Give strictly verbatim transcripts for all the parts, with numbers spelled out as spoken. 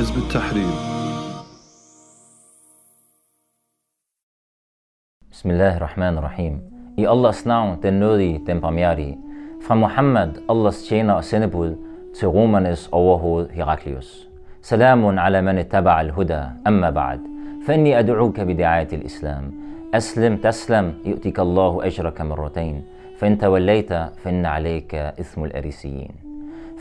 حزب التحرير. بسم الله الرحمن الرحيم. I Allahs navn, den nådige, den barmhjertige. Fra Muhammad, Allahs tjener og sendebud, til romernes overhoved Heraklius. Salamun ala man ittaba'a al-huda, amma ba'd. Fanni ad'uka bida'ati al-islam. Aslim taslam, yu'tika Allahu ajraka marratayn. Fa in tawallayta, fa inna alayka ithmul arisiyin.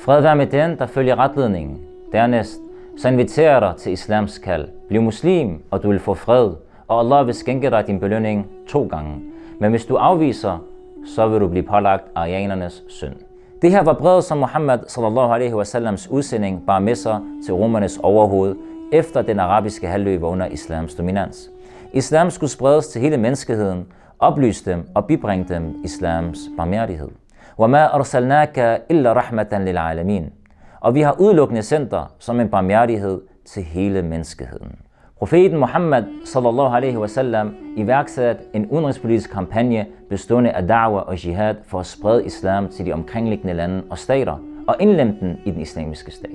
Fred være med den, der følger retledningen. Dernæst, så inviterer dig til islams kald. Bliv muslim, og du vil få fred, og Allah vil skænke dig din belønning to gange. Men hvis du afviser, så vil du blive pålagt arianernes synd. Det her var brevet, som Muhammad sallallahu alaihi wasallams udsending bar med sig til romernes overhoved, efter den arabiske halvø var under islams dominans. Islam skulle spredes til hele menneskeheden, oplyse dem og bibringe dem islams barmhjertighed. وَمَا أَرْسَلْنَاكَ إِلَّا رَحْمَةً لِلْعَالَمِينَ. Og vi har udelukkende sendt dig som en barmhjertighed til hele menneskeheden. Profeten Muhammad sallallahu alaihi wasallam iværksatte en udenrigspolitisk kampagne bestående af da'wah og jihad for at sprede islam til de omkringliggende lande og stater og indlemme den i den islamiske stat.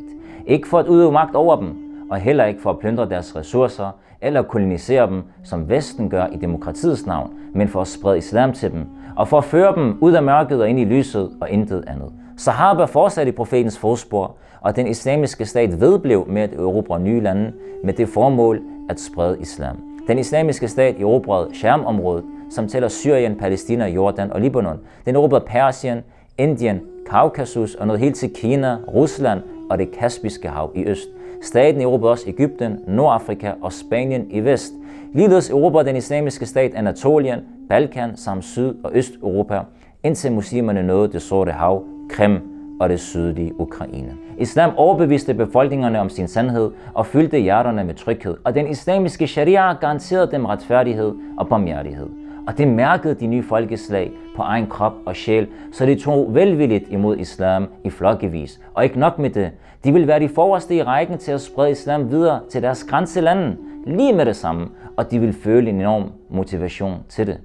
Ikke for at udøve magt over dem, og heller ikke for at plyndre deres ressourcer eller kolonisere dem, som Vesten gør i demokratiets navn, men for at sprede islam til dem, og for at føre dem ud af mørket og ind i lyset og intet andet. Sahaba fortsatte i profetens fodspor, og den islamiske stat vedblev med at erobre nye lande med det formål at sprede islam. Den islamiske stat erobrede Sham-området, som tæller Syrien, Palæstina, Jordan og Libanon. Den erobrede Persien, Indien, Kaukasus og nåede helt til Kina, Rusland og det Kaspiske hav i øst. Staten erobrede også Egypten, Nordafrika og Spanien i vest. Ligeledes erobrede den islamiske stat Anatolien, Balkan samt Syd- og Østeuropa, indtil muslimerne nåede det Sorte Hav, Krim og det sydlige Ukraine. Islam overbeviste befolkningerne om sin sandhed og fyldte hjerterne med tryghed, og den islamiske sharia garanterede dem retfærdighed og barmhjertighed. Og det mærkede de nye folkeslag på egen krop og sjæl, så de tog velvilligt imod islam i flokkevis. Og ikke nok med det, de ville være de forreste i rækken til at sprede islam videre til deres grænselande, lige med det samme, og de ville føle en enorm motivation til det,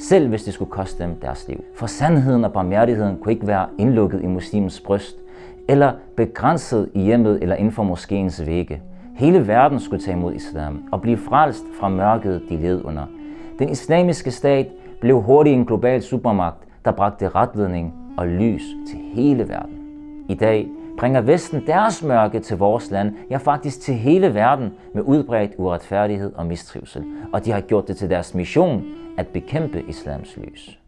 selv hvis det skulle koste dem deres liv. For sandheden og barmhjertigheden kunne ikke være indlukket i muslimens bryst, eller begrænset i hjemmet eller inden for moskéens vægge. Hele verden skulle tage imod islam og blive frelst fra mørket, de led under. Den islamiske stat blev hurtigt en global supermagt, der bragte retledning og lys til hele verden. I dag bringer Vesten deres mørke til vores land, ja faktisk til hele verden, med udbredt uretfærdighed og mistrivsel. Og de har gjort det til deres mission at bekæmpe islams lys.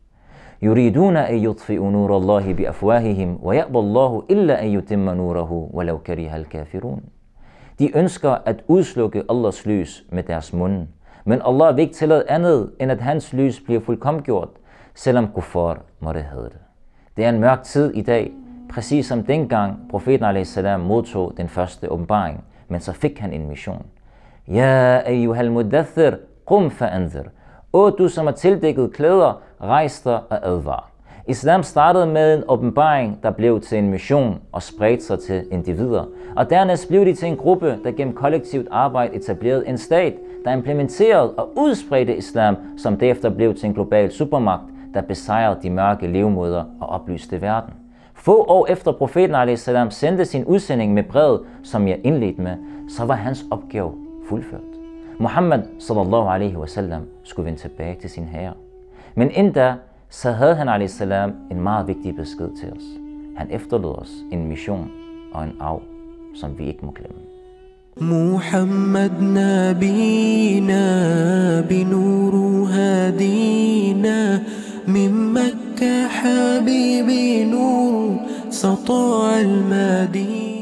يُرِيدُونَ أَن يُطْفِئُوا نُورَ اللَّهِ بِأَفْوَاهِهِمْ وَيَأْبَى اللَّهُ إِلَّا أَن يُتِمَّ نُورَهُ وَلَوْ كَرِهَ الْكَافِرُونَ. De ønsker at udslukke Allahs lys med deres munde, men Allah vil ikke tillade andet, end at hans lys bliver fuldkomgjort, selvom kuffar måtte have det. Det er en mørk tid i dag, præcis som dengang profeten alaihi salam modtog den første åbenbaring, men så fik han en mission. Ja, ayyuhal mudaththir, qum fa'anzir. Åh, du som er tildækket klæder, rejs dig og advar. Islam startede med en åbenbaring, der blev til en mission og spredte sig til individer. Og dernæst blev de til en gruppe, der gennem kollektivt arbejde etablerede en stat, der implementerede og udspredte islam, som derefter blev til en global supermagt, der besejrede de mørke levemåder og oplyste verden. Få år efter profeten alaihi salam sendte sin udsending med brevet, som jeg indledte med, så var hans opgave fuldført. Muhammad sallallahu alaihi wasallam skulle vende tilbage til sin herre. Men endda så havde han alaihi salam en meget vigtig besked til os. Han efterlod os en mission og en arv, som vi ikke må glemme. Muhammad nabina binuru hadina min Makkah habibi nur sata al-Madina.